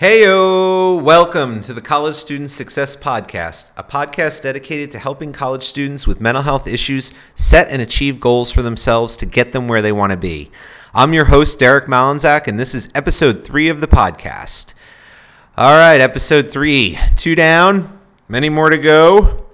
Heyo! Welcome to the College Student Success Podcast, a podcast dedicated to helping college students with mental health issues set and achieve goals for themselves to get them where they want to be. I'm your host, Derek Malenzak, and this is episode 3 of the podcast. All right, episode 3. 2 down, many more to go.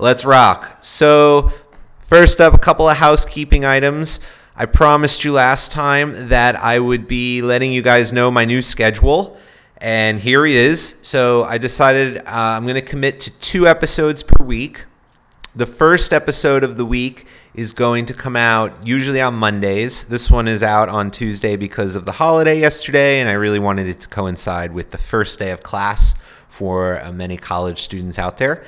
Let's rock. So, first up, a couple of housekeeping items. I promised you last time that I would be letting you guys know my new schedule. And here he is. So I decided I'm going to commit to 2 episodes per week. The first episode of the week is going to come out usually on Mondays. This one is out on Tuesday because of the holiday yesterday, and I really wanted it to coincide with the first day of class for many college students out there.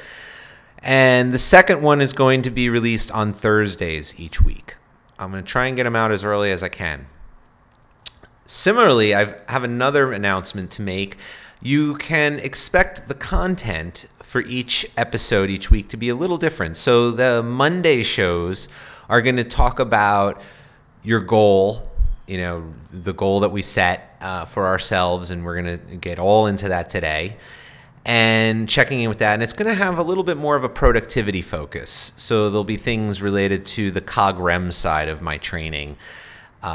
And the second one is going to be released on Thursdays each week. I'm going to try and get them out as early as I can. Similarly, I have another announcement to make. You can expect the content for each episode each week to be a little different. So the Monday shows are going to talk about your goal, you know, the goal that we set for ourselves, and we're going to get all into that today and checking in with that. And it's going to have a little bit more of a productivity focus. So there'll be things related to the COG REM side of my training.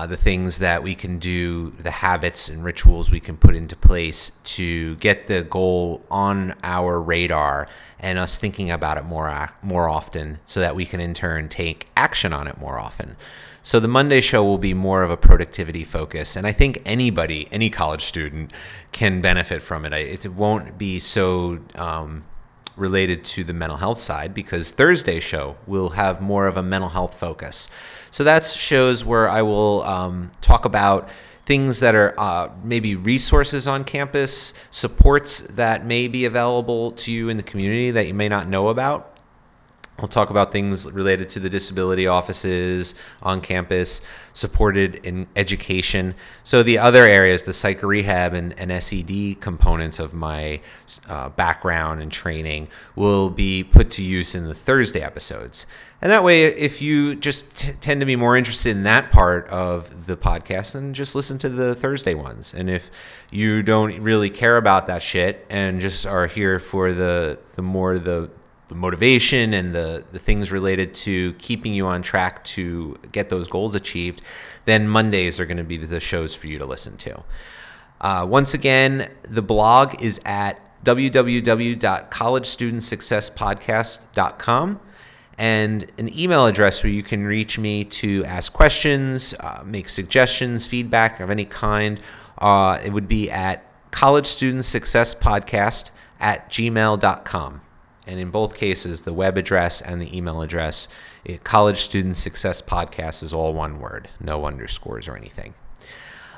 The things that we can do, the habits and rituals we can put into place to get the goal on our radar and us thinking about it more often so that we can in turn take action on it more often. So the Monday show will be more of a productivity focus, and I think anybody, any college student can benefit from it. It won't be so related to the mental health side, because Thursday's show will have more of a mental health focus. So that's shows where I will talk about things that are maybe resources on campus, supports that may be available to you in the community that you may not know about. I'll talk about things related to the disability offices on campus, supported in education. So the other areas, the psych rehab and SED components of my background and training will be put to use in the Thursday episodes. And that way, if you just tend to be more interested in that part of the podcast, then just listen to the Thursday ones. And if you don't really care about that shit and just are here for the motivation and the things related to keeping you on track to get those goals achieved, then Mondays are going to be the shows for you to listen to. Once again, the blog is at www.collegestudentsuccesspodcast.com, and an email address where you can reach me to ask questions, make suggestions, feedback of any kind. It would be at collegestudentsuccesspodcast@gmail.com. And in both cases, the web address and the email address, College Student Success Podcast is all one word, no underscores or anything.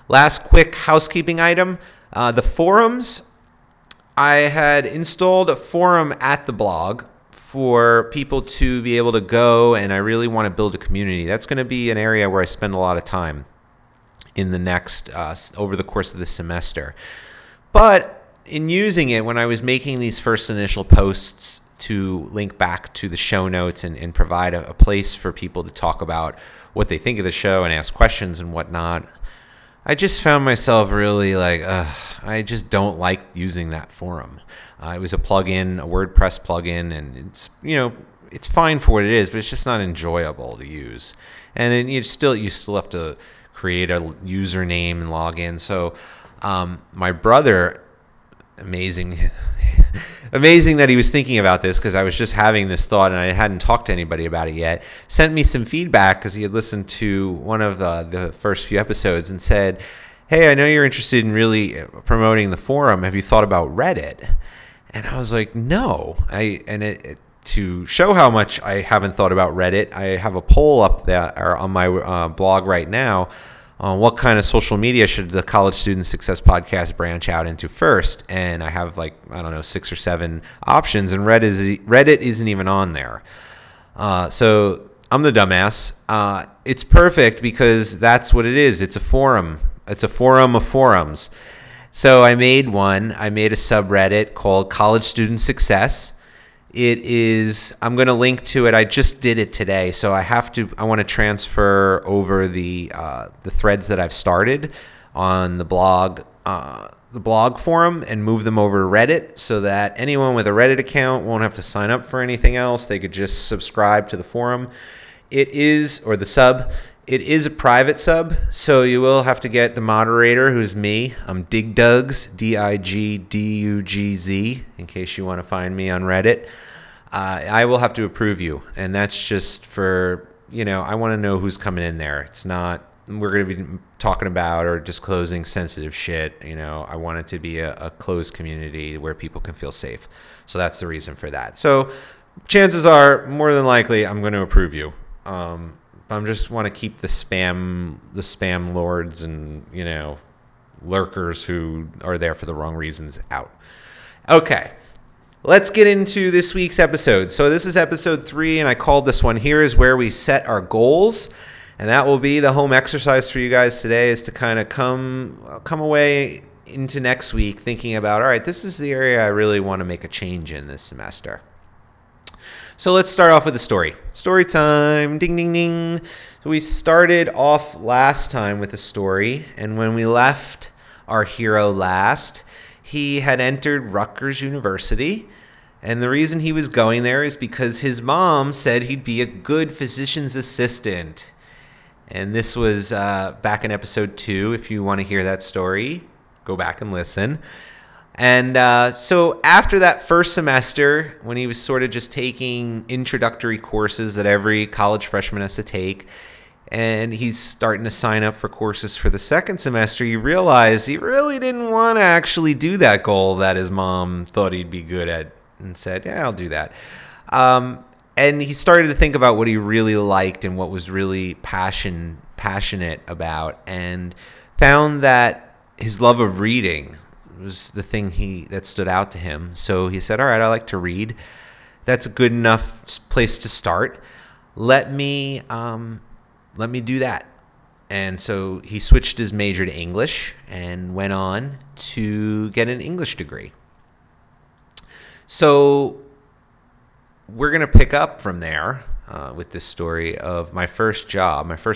Last quick housekeeping item, the forums. I had installed a forum at the blog for people to be able to go, and I really want to build a community. That's going to be an area where I spend a lot of time in the next, over the course of the semester. But in using it, when I was making these first initial posts to link back to the show notes and provide a place for people to talk about what they think of the show and ask questions and whatnot, I just found myself really like, I just don't like using that forum. It was a plugin, a WordPress plugin, and it's, you know, it's fine for what it is, but it's just not enjoyable to use. And it, you still have to create a username and log in. So my brother... Amazing that he was thinking about this, because I was just having this thought and I hadn't talked to anybody about it yet. Sent me some feedback because he had listened to one of the first few episodes and said, "Hey, I know you're interested in really promoting the forum. Have you thought about Reddit?" And I was like, "No." To show how much I haven't thought about Reddit, I have a poll up there on my blog right now. What kind of social media should the College Student Success Podcast branch out into first? And I have 6 or 7 options, and Reddit isn't even on there. So I'm the dumbass. It's perfect because that's what it is. It's a forum. It's a forum of forums. So I made one. I made a subreddit called College Student Success. I'm going to link to it. I just did it today, so I want to transfer over the threads that I've started on the blog the blog forum and move them over to Reddit so that anyone with a Reddit account won't have to sign up for anything else. They could just subscribe to the forum. It is, or the sub, it is a private sub, so you will have to get the moderator, who's me. I'm dig dugz, D-I-G-D-U-G-Z, in case you want to find me on Reddit. I will have to approve you, and that's just for, you know, I want to know who's coming in there. It's not, we're going to be talking about or disclosing sensitive shit. You know, I want it to be a closed community where people can feel safe. So that's the reason for that. So chances are, more than likely, I'm going to approve you. I just want to keep the spam lords and, you know, lurkers who are there for the wrong reasons out. Okay, let's get into this week's episode. So this is episode 3, and I called this one "Here is where we set our goals." And that will be the home exercise for you guys today, is to kind of come away into next week thinking about, all right, this is the area I really want to make a change in this semester. So let's start off with a story. Story time, ding, ding, ding. So we started off last time with a story, and when we left our hero last, he had entered Rutgers University, and the reason he was going there is because his mom said he'd be a good physician's assistant. And this was back in episode 2. If you want to hear that story, go back and listen. And so after that first semester, when he was sort of just taking introductory courses that every college freshman has to take, and he's starting to sign up for courses for the second semester, you realize he really didn't want to actually do that goal that his mom thought he'd be good at and said, yeah, I'll do that. And he started to think about what he really liked and what was really passionate about, and found that his love of reading was the thing that stood out to him. So he said, all right, I like to read. That's a good enough place to start. Let me do that. And so he switched his major to English and went on to get an English degree. So we're going to pick up from there with this story of my first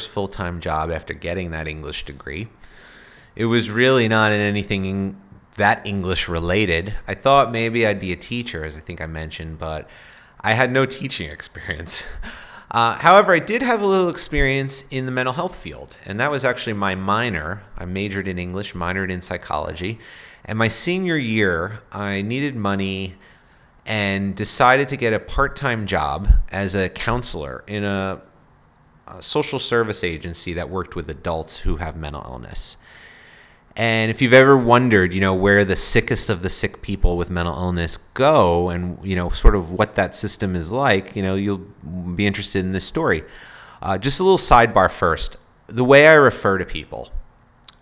full-time job after getting that English degree. It was really not in anything that English related. I thought maybe I'd be a teacher, as I think I mentioned, but I had no teaching experience. However, I did have a little experience in the mental health field, and that was actually my minor. I majored in English, minored in psychology. And my senior year, I needed money and decided to get a part-time job as a counselor in a social service agency that worked with adults who have mental illness. And if you've ever wondered, you know, where the sickest of the sick people with mental illness go and, you know, sort of what that system is like, you know, you'll be interested in this story. Just a little sidebar first. The way I refer to people,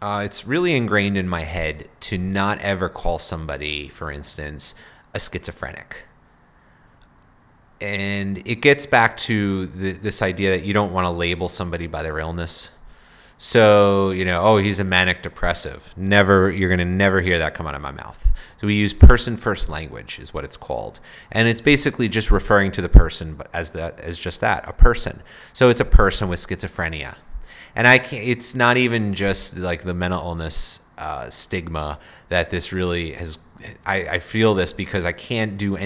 it's really ingrained in my head to not ever call somebody, for instance, a schizophrenic. And it gets back to this idea that you don't want to label somebody by their illness. So, you know, oh, he's a manic depressive. Never, you're going to never hear that come out of my mouth. So we use person first language is what it's called. And it's basically just referring to the person as just that, a person. So it's a person with schizophrenia. And it's not even just like the mental illness stigma that this really has. I feel this because I can't do with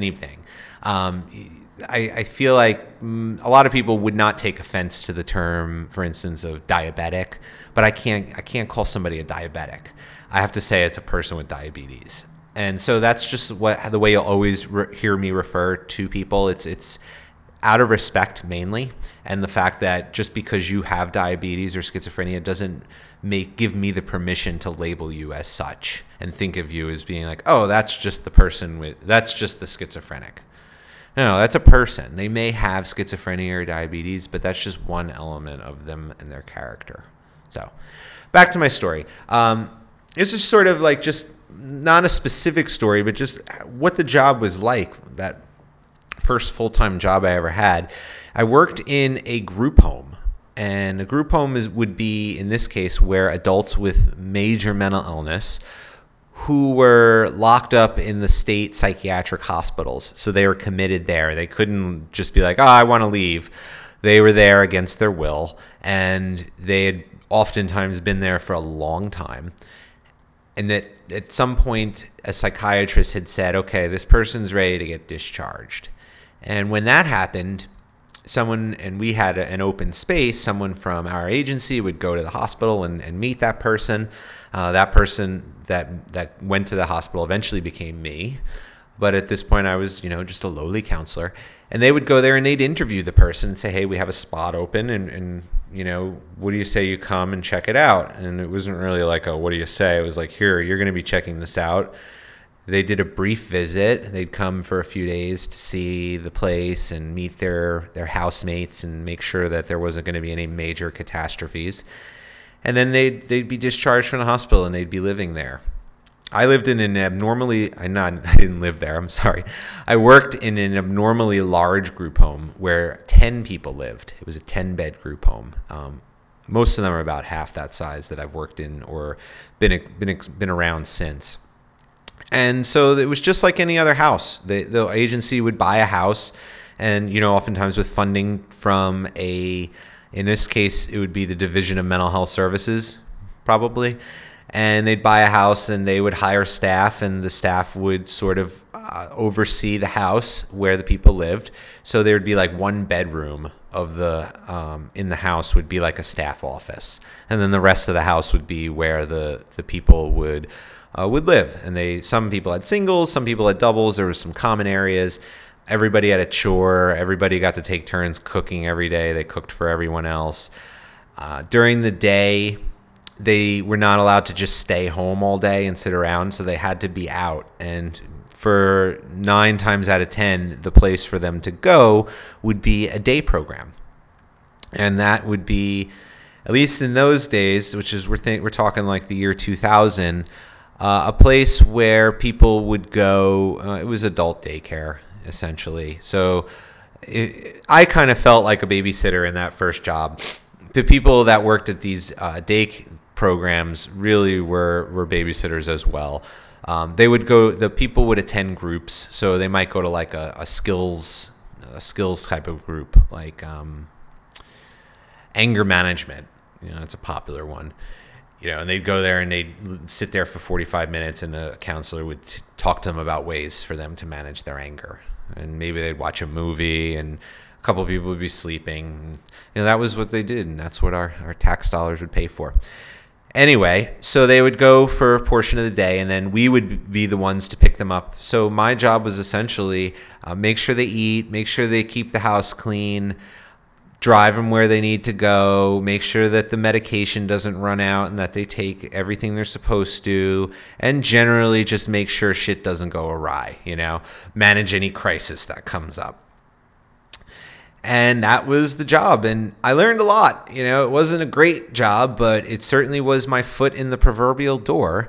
anything. I feel like a lot of people would not take offense to the term, for instance, of diabetic, but I can't call somebody a diabetic. I have to say it's a person with diabetes. And so that's just the way you'll always hear me refer to people. It's out of respect mainly, and the fact that just because you have diabetes or schizophrenia doesn't give me the permission to label you as such and think of you as being like, oh, that's just the schizophrenic. No, that's a person. They may have schizophrenia or diabetes, but that's just one element of them and their character. So back to my story. This is sort of like just not a specific story, but just what the job was like, that first full-time job I ever had. I worked in a group home, and a group home would be, in this case, where adults with major mental illness who were locked up in the state psychiatric hospitals. So they were committed there. They couldn't just be like, oh, I want to leave. They were there against their will, and they had oftentimes been there for a long time. And that at some point, a psychiatrist had said, okay, this person's ready to get discharged. And when that happened, someone, and we had an open space, someone from our agency would go to the hospital and meet that person. That person that went to the hospital eventually became me. But at this point, I was, just a lowly counselor. And they would go there and they'd interview the person and say, hey, we have a spot open and what do you say you come and check it out? And it wasn't really like a, what do you say? It was like, here, you're going to be checking this out. They did a brief visit. They'd come for a few days to see the place and meet their housemates and make sure that there wasn't going to be any major catastrophes. And then they'd be discharged from the hospital and they'd be living there. I worked in an abnormally large group home where 10 people lived. It was a 10-bed group home. Most of them are about half that size that I've worked in or been around since. And so it was just like any other house. The agency would buy a house and, oftentimes with funding from in this case, it would be the Division of Mental Health Services, probably. And they'd buy a house and they would hire staff and the staff would sort of oversee the house where the people lived. So there'd be like one bedroom of in the house would be like a staff office. And then the rest of the house would be where the people would live. And some people had singles, some people had doubles, there was some common areas. Everybody had a chore. Everybody got to take turns cooking every day. They cooked for everyone else. During the day, they were not allowed to just stay home all day and sit around, so they had to be out. And for 9 times out of 10, the place for them to go would be a day program. And that would be, at least in those days, which is we're talking like the year 2000, a place where people would go. It was adult daycare, essentially. So I kind of felt like a babysitter in that first job. The people that worked at these day programs really were babysitters as well. The people would attend groups, so they might go to like a skills type of group, like anger management. That's a popular one. And they'd go there and they'd sit there for 45 minutes, and a counselor would talk to them about ways for them to manage their anger. And maybe they'd watch a movie and couple of people would be sleeping. That was what they did, and that's what our tax dollars would pay for. Anyway, so they would go for a portion of the day, and then we would be the ones to pick them up. So my job was essentially make sure they eat, make sure they keep the house clean, drive them where they need to go, make sure that the medication doesn't run out and that they take everything they're supposed to, and generally just make sure shit doesn't go awry, manage any crisis that comes up. And that was the job, and I learned a lot. It wasn't a great job, but it certainly was my foot in the proverbial door.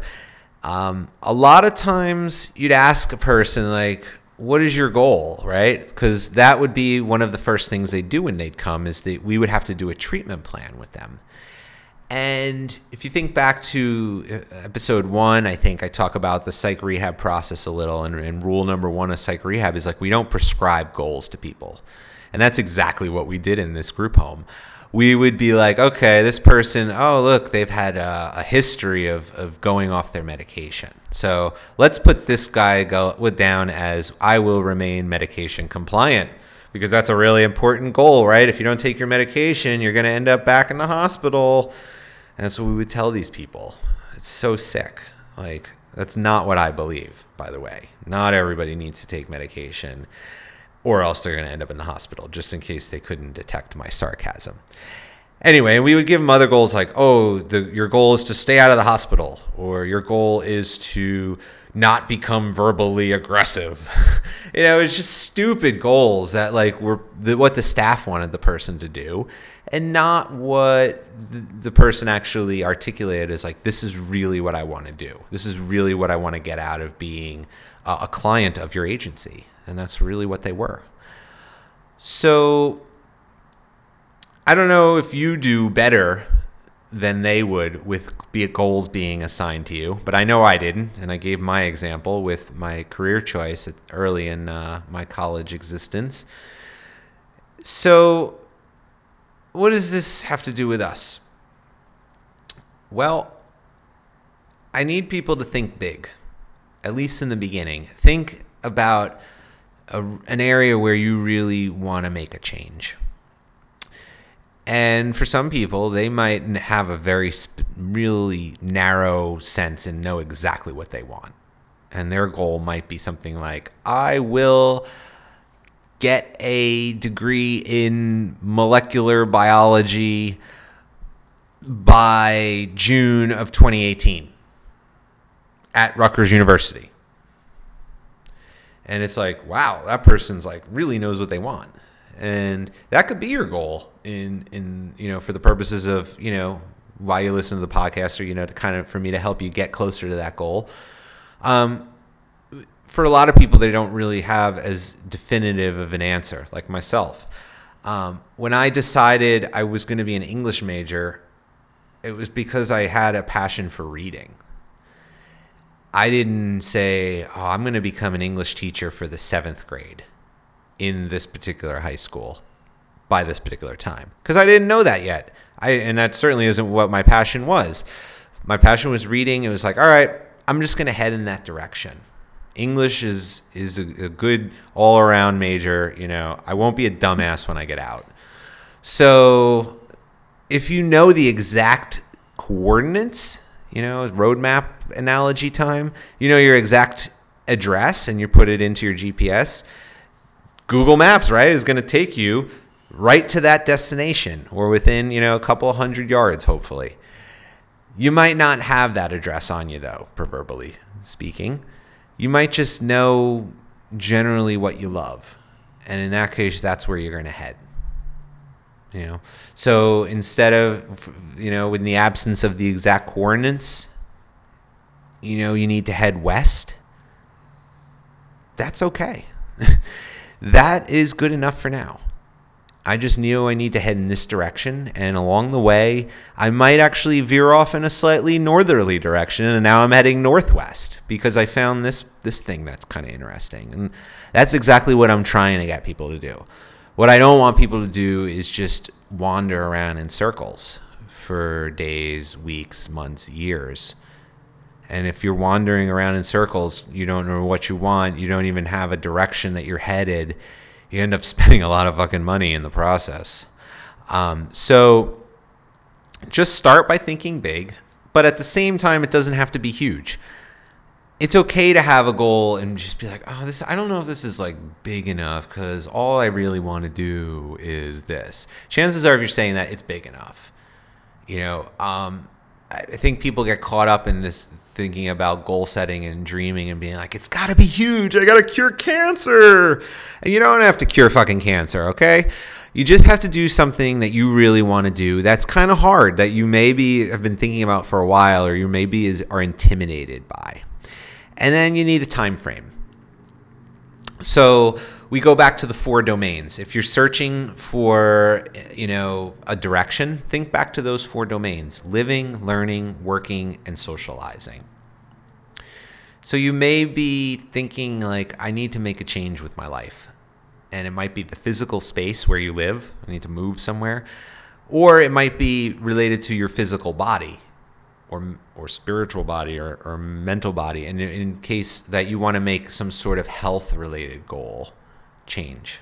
A lot of times you'd ask a person, like, what is your goal, right? Because that would be one of the first things they do when they'd come is that we would have to do a treatment plan with them. And if you think back to episode 1, I think I talk about the psych rehab process a little, and rule number 1 of psych rehab is like we don't prescribe goals to people. And that's exactly what we did in this group home. We would be like, okay, this person, oh, look, they've had a history of going off their medication. So let's put this guy down as I will remain medication compliant, because that's a really important goal, right? If you don't take your medication, you're going to end up back in the hospital. And that's what we would tell these people. It's so sick. Like, that's not what I believe, by the way. Not everybody needs to take medication, or else they're going to end up in the hospital, just in case they couldn't detect my sarcasm. Anyway, we would give them other goals like, oh, your goal is to stay out of the hospital, or your goal is to not become verbally aggressive. It's just stupid goals that like were what the staff wanted the person to do, and not what the person actually articulated as like, this is really what I want to do. This is really what I want to get out of being a client of your agency. And that's really what they were. So I don't know if you do better than they would with goals being assigned to you, but I know I didn't. And I gave my example with my career choice early in my college existence. So what does this have to do with us? Well, I need people to think big, at least in the beginning. Think about an area where you really want to make a change. And for some people, they might have a very really narrow sense and know exactly what they want. And their goal might be something like, I will get a degree in molecular biology by June of 2018 at Rutgers University. And it's like, wow, that person's like really knows what they want. And that could be your goal in you know, for the purposes of, you know, why you listen to the podcast, or, you know, to kind of, for me to help you get closer to that goal. For a lot of people, they don't really have as definitive of an answer, like myself. When I decided I was going to be an English major, it was because I had a passion for reading. I didn't say, oh, I'm going to become an English teacher for the 7th grade in this particular high school by this particular time, because I didn't know that yet. And that certainly isn't what my passion was. My passion was reading. It was like, all right, I'm just going to head in that direction. English is a good all-around major. You know, I won't be a dumbass when I get out. So if you know the exact coordinates, you know, roadmap analogy time, you know your exact address and you put it into your GPS, Google Maps, right, is going to take you right to that destination, or within, you know, a couple hundred yards, hopefully. You might not have that address on you, though, proverbially speaking. You might just know generally what you love. And in that case, that's where you're going to head. You know, so instead of, you know, in the absence of the exact coordinates, you know, you need to head west. That's okay. That is good enough for now. I just knew I need to head in this direction, and along the way, I might actually veer off in a slightly northerly direction, and now I'm heading northwest because I found this thing that's kind of interesting. And that's exactly what I'm trying to get people to do. What I don't want people to do is just wander around in circles for days, weeks, months, years. And if you're wandering around in circles, you don't know what you want, you don't even have a direction that you're headed, you end up spending a lot of fucking money in the process. So just start by thinking big, but at the same time, it doesn't have to be huge. It's okay to have a goal and just be like, oh, this, I don't know if this is like big enough because all I really want to do is this. Chances are, if you're saying that, it's big enough. You know, I think people get caught up in this thinking about goal setting and dreaming and being like, it's got to be huge. I got to cure cancer. And you don't have to cure fucking cancer, okay? You just have to do something that you really want to do that's kind of hard, that you maybe have been thinking about for a while, or you maybe are intimidated by. And then you need a time frame. So we go back to the 4 domains. If you're searching for, you know, a direction, think back to those 4 domains: living, learning, working, and socializing. So you may be thinking like, I need to make a change with my life. And it might be the physical space where you live. I need to move somewhere. Or it might be related to your physical body, or spiritual body, or mental body. And in case that you want to make some sort of health-related goal change,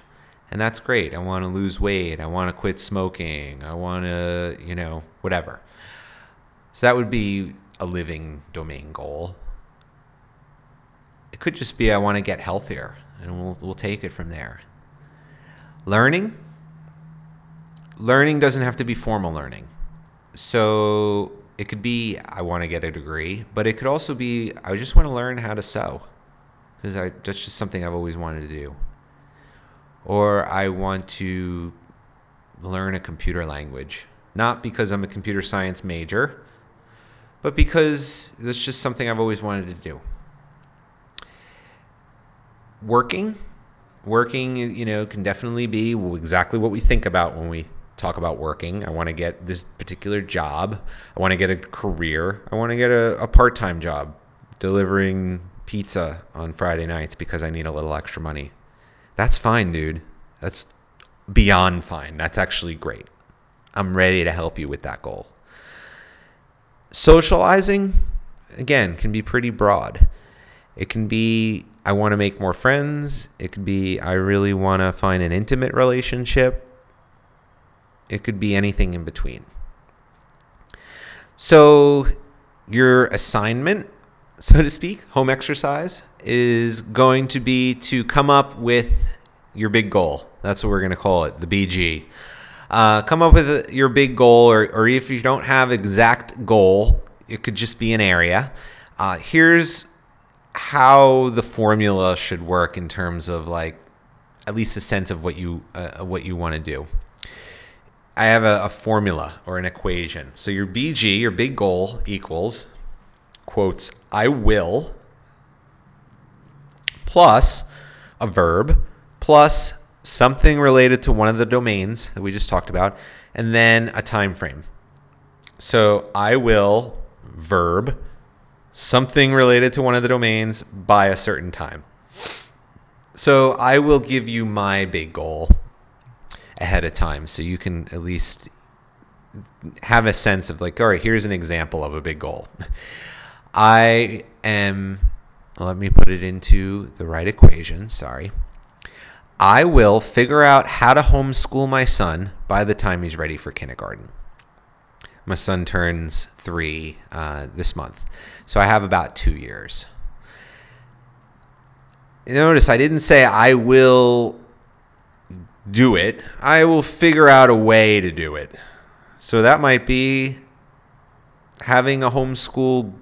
and that's great. I want to lose weight. I want to quit smoking. I want to, you know, whatever. So that would be a living domain goal. It could just be, I want to get healthier, and we'll take it from there. Learning doesn't have to be formal learning. So it could be, I want to get a degree, but it could also be, I just want to learn how to sew, because that's just something I've always wanted to do. Or I want to learn a computer language, not because I'm a computer science major, but because that's just something I've always wanted to do. Working, you know, can definitely be exactly what we think about when we talk about working. I want to get this particular job. I want to get a career. I want to get a part-time job delivering pizza on Friday nights because I need a little extra money. That's fine, dude. That's beyond fine. That's actually great. I'm ready to help you with that goal. Socializing again, can be pretty broad. It can be, I want to make more friends. It could be, I really want to find an intimate relationship. It could be anything in between. So your assignment, so to speak, home exercise, is going to be to come up with your big goal. That's what we're going to call it, the BG. Come up with your big goal, or if you don't have exact goal, it could just be an area. Here's how the formula should work in terms of, like, at least a sense of what you want to do. I have a formula or an equation. So your BG, your big goal, equals, quotes, I will, plus a verb, plus something related to one of the domains that we just talked about, and then a time frame. So I will, verb, something related to one of the domains by a certain time. So I will give you my big goal ahead of time, so you can at least have a sense of, like, all right, here's an example of a big goal. I am, let me put it into the right equation, sorry. I will figure out how to homeschool my son by the time he's ready for kindergarten. My son turns 3 this month, so I have about 2 years. Notice I didn't say I will do it. I will figure out a way to do it. So that might be having a homeschool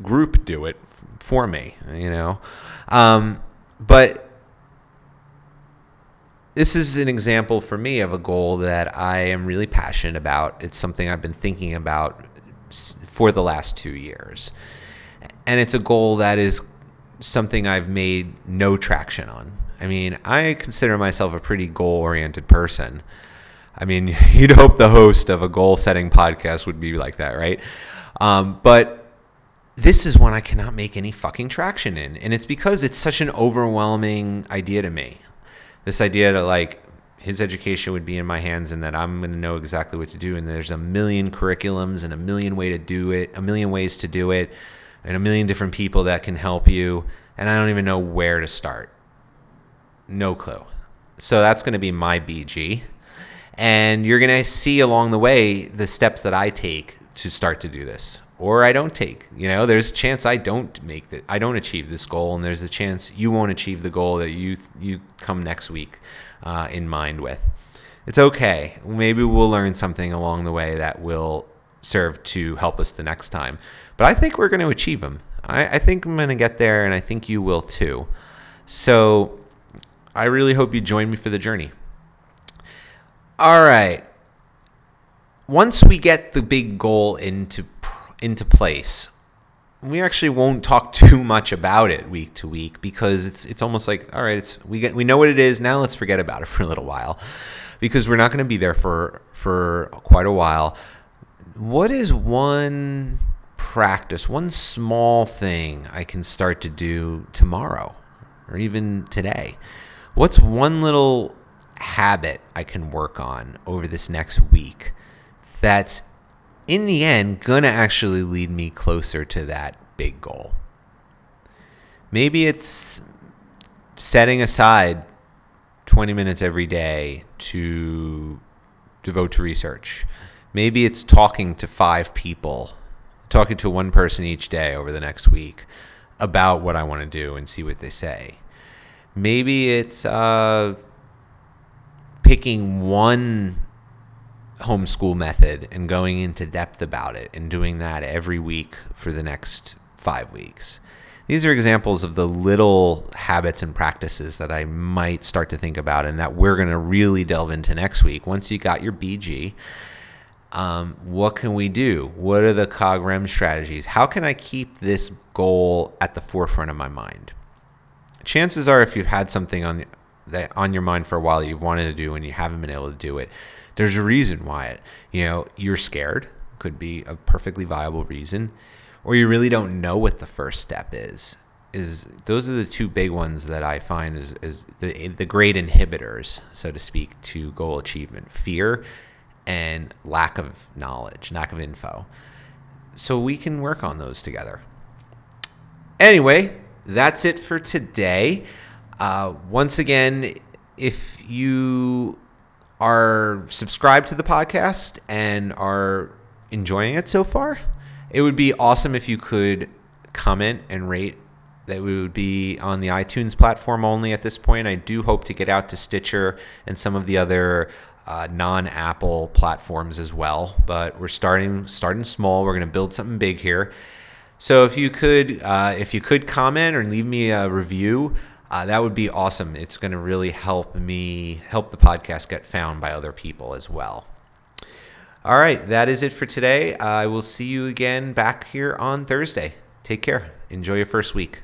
group do it for me, but this is an example for me of a goal that I am really passionate about. It's something I've been thinking about for the last 2 years. And it's a goal that is something I've made no traction on. I mean, I consider myself a pretty goal-oriented person. I mean, you'd hope the host of a goal-setting podcast would be like that, right? But this is one I cannot make any fucking traction in. And it's because it's such an overwhelming idea to me. This idea that, like, his education would be in my hands and that I'm going to know exactly what to do, and there's a million curriculums and a million ways to do it, and a million different people that can help you, and I don't even know where to start. No clue. So that's going to be my BG, and you're going to see along the way the steps that I take to start to do this, or I don't take. There's a chance I don't achieve this goal, and there's a chance you won't achieve the goal that you come next week in mind with. It's okay. Maybe we'll learn something along the way that will serve to help us the next time. But I think we're going to achieve them. I think I'm going to get there, and I think you will too. So I really hope you join me for the journey. All right. Once we get the big goal into place, we actually won't talk too much about it week to week, because it's almost like, all right, we know what it is now. Let's forget about it for a little while, because we're not going to be there for quite a while. What is one practice, one small thing I can start to do tomorrow or even today? What's one little habit I can work on over this next week that's in the end going to actually lead me closer to that big goal? Maybe it's setting aside 20 minutes every day to devote to research. Maybe it's talking to 5 people, talking to one person each day over the next week about what I want to do and see what they say. Maybe it's picking one homeschool method and going into depth about it and doing that every week for the next 5 weeks. These are examples of the little habits and practices that I might start to think about and that we're going to really delve into next week. Once you got your BG, what can we do? What are the COG REM strategies? How can I keep this goal at the forefront of my mind? Chances are, if you've had something on your mind for a while that you've wanted to do and you haven't been able to do it, there's a reason why it, you're scared, could be a perfectly viable reason, or you really don't know what the first step is. Those are the two big ones that I find is the great inhibitors, so to speak, to goal achievement: fear and lack of knowledge, lack of info. so we can work on those together. Anyway, that's it for today. Once again, if you are subscribed to the podcast and are enjoying it so far, it would be awesome if you could comment and rate. That we would be on the iTunes platform only at this point. I do hope to get out to Stitcher and some of the other non-Apple platforms as well, but we're starting small. We're going to build something big here. So if you could comment or leave me a review, that would be awesome. It's going to really help the podcast get found by other people as well. All right, that is it for today. I will see you again back here on Thursday. Take care. Enjoy your first week.